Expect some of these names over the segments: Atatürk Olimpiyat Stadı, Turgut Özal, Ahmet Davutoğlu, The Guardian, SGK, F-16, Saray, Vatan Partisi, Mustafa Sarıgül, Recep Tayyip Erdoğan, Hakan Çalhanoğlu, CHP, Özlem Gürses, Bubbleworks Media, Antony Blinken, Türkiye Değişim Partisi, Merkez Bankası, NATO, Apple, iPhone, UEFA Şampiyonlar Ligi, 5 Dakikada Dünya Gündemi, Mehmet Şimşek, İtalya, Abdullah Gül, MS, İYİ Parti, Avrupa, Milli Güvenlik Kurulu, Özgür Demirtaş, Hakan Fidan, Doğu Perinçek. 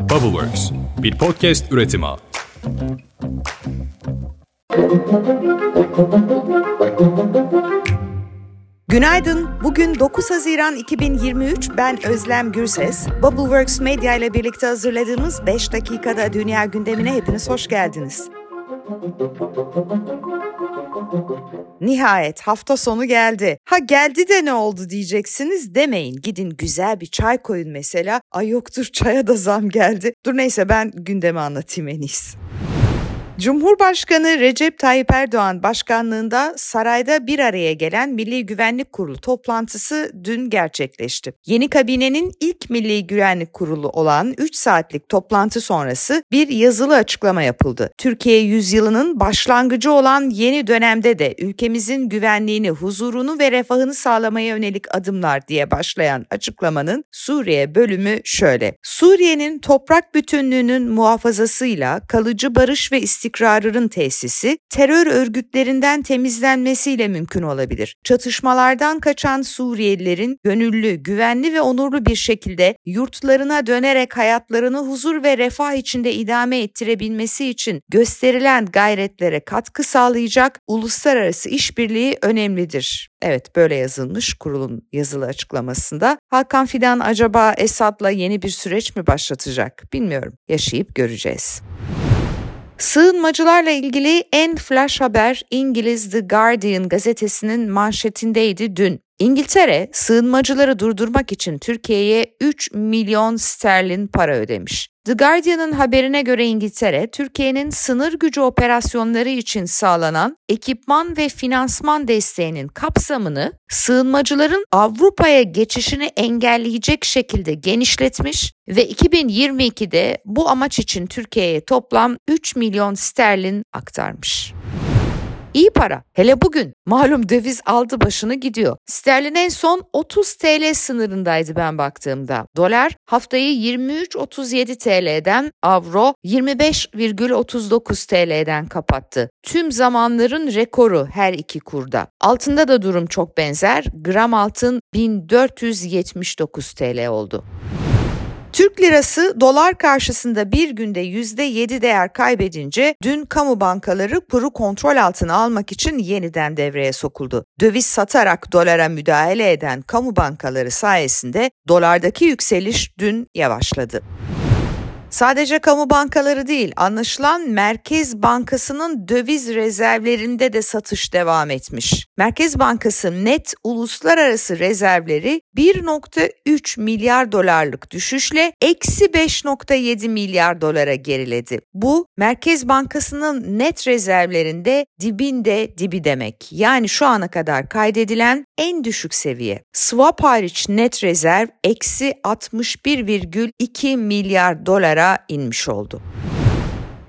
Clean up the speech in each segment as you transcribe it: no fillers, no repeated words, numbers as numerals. Bubbleworks, bir podcast üretimi. Günaydın. Bugün 9 Haziran 2023. Ben Özlem Gürses. Bubbleworks Media ile birlikte hazırladığımız 5 dakikada dünya gündemine hepiniz hoş geldiniz. Nihayet hafta sonu geldi. Ha geldi de ne oldu diyeceksiniz, demeyin. Gidin güzel bir çay koyun mesela. Ay yoktur, çaya da zam geldi. Dur neyse, ben gündemi anlatayım en iyisi. Cumhurbaşkanı Recep Tayyip Erdoğan başkanlığında sarayda bir araya gelen Milli Güvenlik Kurulu toplantısı dün gerçekleşti. Yeni kabinenin ilk Milli Güvenlik Kurulu olan 3 saatlik toplantı sonrası bir yazılı açıklama yapıldı. Türkiye yüzyılının başlangıcı olan yeni dönemde de ülkemizin güvenliğini, huzurunu ve refahını sağlamaya yönelik adımlar diye başlayan açıklamanın Suriye bölümü şöyle: Suriye'nin toprak bütünlüğünün muhafazasıyla kalıcı barış ve istikrarının tesisi, terör örgütlerinden temizlenmesiyle mümkün olabilir. Çatışmalardan kaçan Suriyelilerin gönüllü, güvenli ve onurlu bir şekilde yurtlarına dönerek hayatlarını huzur ve refah içinde idame ettirebilmesi için gösterilen gayretlere katkı sağlayacak uluslararası işbirliği önemlidir. Evet, böyle yazılmış kurulun yazılı açıklamasında. Hakan Fidan acaba Esad'la yeni bir süreç mi başlatacak? Bilmiyorum. Yaşayıp göreceğiz. Sığınmacılarla ilgili en flash haber İngiliz The Guardian gazetesinin manşetindeydi dün. İngiltere, sığınmacıları durdurmak için Türkiye'ye 3 milyon sterlin para ödemiş. The Guardian'ın haberine göre İngiltere, Türkiye'nin sınır gücü operasyonları için sağlanan ekipman ve finansman desteğinin kapsamını sığınmacıların Avrupa'ya geçişini engelleyecek şekilde genişletmiş ve 2022'de bu amaç için Türkiye'ye toplam 3 milyon sterlin aktarmış. İyi para. Hele bugün. Malum döviz aldı başını gidiyor. Sterlin en son 30 TL sınırındaydı ben baktığımda. Dolar haftayı 23.37 TL'den, avro 25.39 TL'den kapattı. Tüm zamanların rekoru her iki kurda. Altında da durum çok benzer. Gram altın 1479 TL oldu. Türk lirası dolar karşısında bir günde %7 değer kaybedince dün kamu bankaları kuru kontrol altına almak için yeniden devreye sokuldu. Döviz satarak dolara müdahale eden kamu bankaları sayesinde dolardaki yükseliş dün yavaşladı. Sadece kamu bankaları değil, anlaşılan Merkez Bankası'nın döviz rezervlerinde de satış devam etmiş. Merkez Bankası net uluslararası rezervleri 1.3 milyar dolarlık düşüşle eksi 5.7 milyar dolara geriledi. Bu, Merkez Bankası'nın net rezervlerinde dibinde dibi demek. Yani şu ana kadar kaydedilen en düşük seviye. Swap hariç net rezerv eksi 61,2 milyar dolara inmiş oldu.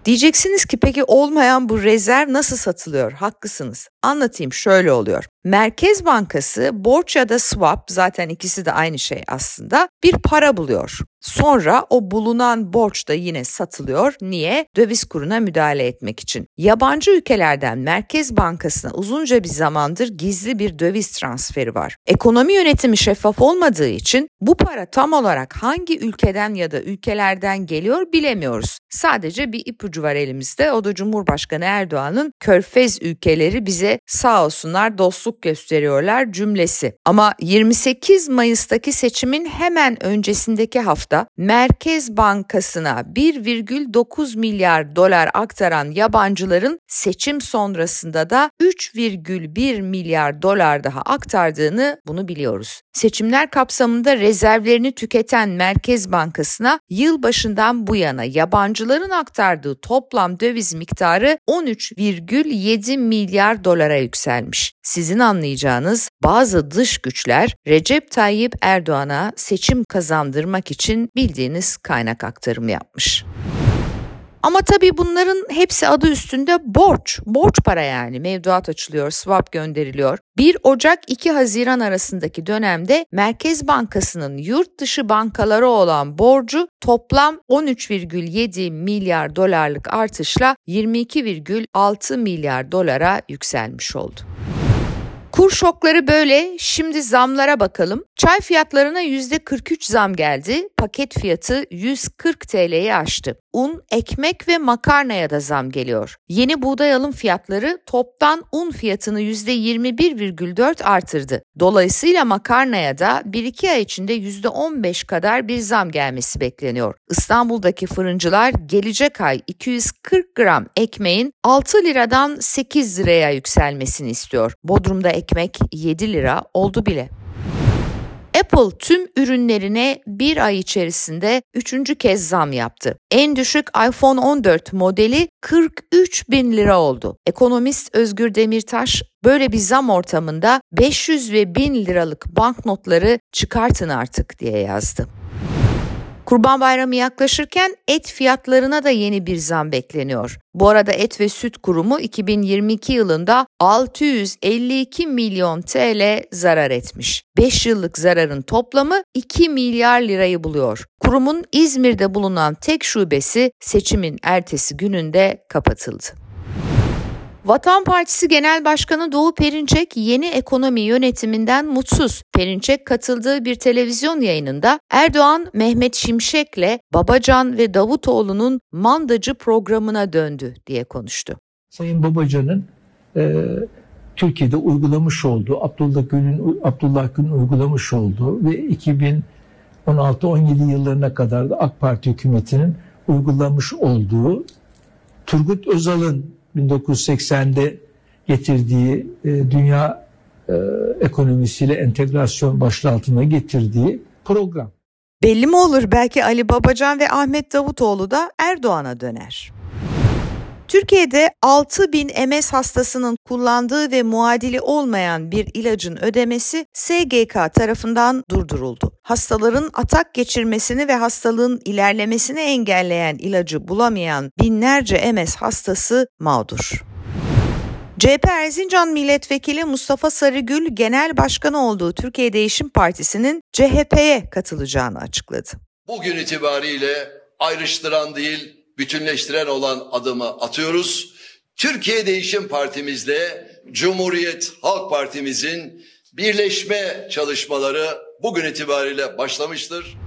Diyeceksiniz ki peki olmayan bu rezerv nasıl satılıyor? Haklısınız. Anlatayım, şöyle oluyor. Merkez Bankası borç ya da swap, zaten ikisi de aynı şey aslında, bir para buluyor. Sonra o bulunan borç da yine satılıyor. Niye? Döviz kuruna müdahale etmek için. Yabancı ülkelerden Merkez Bankası'na uzunca bir zamandır gizli bir döviz transferi var. Ekonomi yönetimi şeffaf olmadığı için bu para tam olarak hangi ülkeden ya da ülkelerden geliyor bilemiyoruz. Sadece bir ipucu var elimizde. O da Cumhurbaşkanı Erdoğan'ın "Körfez ülkeleri bize sağ olsunlar dostluk gösteriyorlar" cümlesi. Ama 28 Mayıs'taki seçimin hemen öncesindeki hafta Merkez Bankası'na 1,9 milyar dolar aktaran yabancıların seçim sonrasında da 3,1 milyar dolar daha aktardığını bunu biliyoruz. Seçimler kapsamında rezervlerini tüketen Merkez Bankası'na yılbaşından bu yana yabancıların aktardığı toplam döviz miktarı 13,7 milyar dolara yükselmiş. Sizin anlayacağınız, bazı dış güçler Recep Tayyip Erdoğan'a seçim kazandırmak için bildiğiniz kaynak aktarımı yapmış. Ama tabii bunların hepsi adı üstünde borç. Borç para yani. Mevduat açılıyor, swap gönderiliyor. 1 Ocak-2 Haziran arasındaki dönemde Merkez Bankası'nın yurt dışı bankalara olan borcu toplam 13,7 milyar dolarlık artışla 22,6 milyar dolara yükselmiş oldu. Kur şokları böyle. Şimdi zamlara bakalım. Çay fiyatlarına %43 zam geldi. Paket fiyatı 140 TL'yi aştı. Un, ekmek ve makarnaya da zam geliyor. Yeni buğday alım fiyatları toptan un fiyatını %21,4 artırdı. Dolayısıyla makarnaya da 1-2 ay içinde %15 kadar bir zam gelmesi bekleniyor. İstanbul'daki fırıncılar gelecek ay 240 gram ekmeğin 6 liradan 8 liraya yükselmesini istiyor. Bodrum'da ekmek 7 lira oldu bile. Apple tüm ürünlerine bir ay içerisinde 3. kez zam yaptı. En düşük iPhone 14 modeli 43.000 lira oldu. Ekonomist Özgür Demirtaş, böyle bir zam ortamında 500 ve 1000 liralık banknotları çıkartın artık diye yazdı. Kurban Bayramı yaklaşırken et fiyatlarına da yeni bir zam bekleniyor. Bu arada Et ve Süt Kurumu 2022 yılında 652 milyon TL zarar etmiş. 5 yıllık zararın toplamı 2 milyar lirayı buluyor. Kurumun İzmir'de bulunan tek şubesi seçimin ertesi gününde kapatıldı. Vatan Partisi Genel Başkanı Doğu Perinçek yeni ekonomi yönetiminden mutsuz. Perinçek katıldığı bir televizyon yayınında Erdoğan, Mehmet Şimşek'le Babacan ve Davutoğlu'nun mandacı programına döndü diye konuştu. Sayın Babacan'ın Türkiye'de uygulamış olduğu, Abdullah Gül'ün uygulamış olduğu ve 2016-17 yıllarına kadar da AK Parti hükümetinin uygulamış olduğu, Turgut Özal'ın 1980'de getirdiği dünya ekonomisiyle entegrasyon başlığı altına getirdiği program. Belli mi olur, belki Ali Babacan ve Ahmet Davutoğlu da Erdoğan'a döner. Türkiye'de 6.000 MS hastasının kullandığı ve muadili olmayan bir ilacın ödemesi SGK tarafından durduruldu. Hastaların atak geçirmesini ve hastalığın ilerlemesini engelleyen ilacı bulamayan binlerce MS hastası mağdur. CHP Erzincan Milletvekili Mustafa Sarıgül, Genel Başkanı olduğu Türkiye Değişim Partisi'nin CHP'ye katılacağını açıkladı. Bugün itibariyle ayrıştıran değil, bütünleştiren olan adımı atıyoruz. Türkiye Değişim Partimizle Cumhuriyet Halk Partimizin birleşme çalışmaları bugün itibariyle başlamıştır.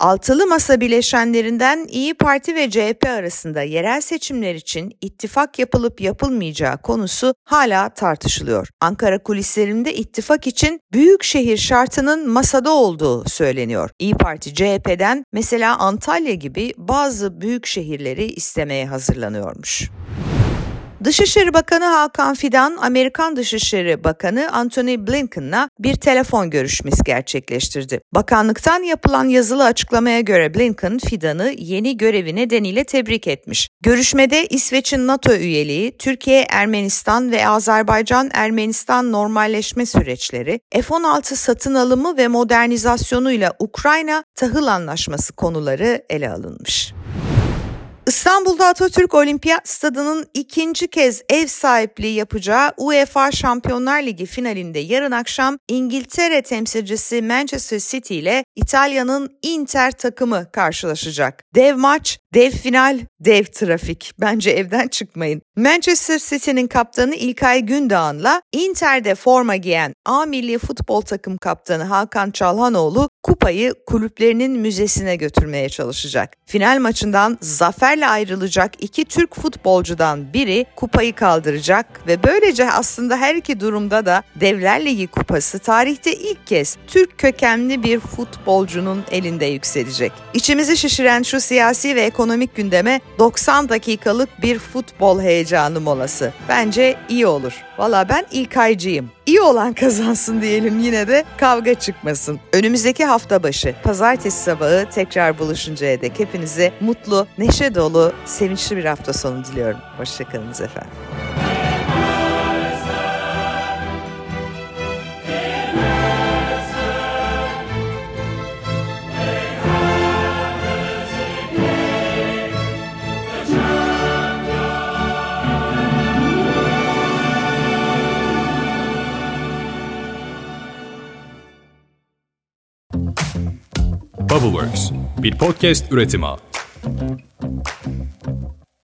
Altılı Masa bileşenlerinden İYİ Parti ve CHP arasında yerel seçimler için ittifak yapılıp yapılmayacağı konusu hala tartışılıyor. Ankara kulislerinde ittifak için büyükşehir şartının masada olduğu söyleniyor. İYİ Parti CHP'den mesela Antalya gibi bazı büyük şehirleri istemeye hazırlanıyormuş. Dışişleri Bakanı Hakan Fidan, Amerikan Dışişleri Bakanı Antony Blinken'la bir telefon görüşmesi gerçekleştirdi. Bakanlıktan yapılan yazılı açıklamaya göre Blinken, Fidan'ı yeni görevi nedeniyle tebrik etmiş. Görüşmede İsveç'in NATO üyeliği, Türkiye, Ermenistan ve Azerbaycan-Ermenistan normalleşme süreçleri, F-16 satın alımı ve modernizasyonuyla Ukrayna tahıl anlaşması konuları ele alınmış. İstanbul'da Atatürk Olimpiyat Stadı'nın 2. kez ev sahipliği yapacağı UEFA Şampiyonlar Ligi finalinde yarın akşam İngiltere temsilcisi Manchester City ile İtalya'nın Inter takımı karşılaşacak. Dev maç, dev final, dev trafik. Bence evden çıkmayın. Manchester City'nin kaptanı İlkay Gündoğan'la Inter'de forma giyen A Milli Futbol Takım Kaptanı Hakan Çalhanoğlu kupayı kulüplerinin müzesine götürmeye çalışacak. Final maçından zaferle ayrılacak iki Türk futbolcudan biri kupayı kaldıracak ve böylece aslında her iki durumda da Devler Ligi kupası tarihte ilk kez Türk kökenli bir futbolcunun elinde yükselecek. İçimizi şişiren şu siyasi ve ekonomik gündeme 90 dakikalık bir futbol heyecanı molası. Bence iyi olur. Valla ben İlkaycıyım. İyi olan kazansın diyelim, yine de kavga çıkmasın. Önümüzdeki hafta başı pazartesi sabahı tekrar buluşuncaya dek hepinize mutlu, neşe dolu, sevinçli bir hafta sonu diliyorum. Hoşçakalınız efendim. Bubbleworks, bir podcast üretimi.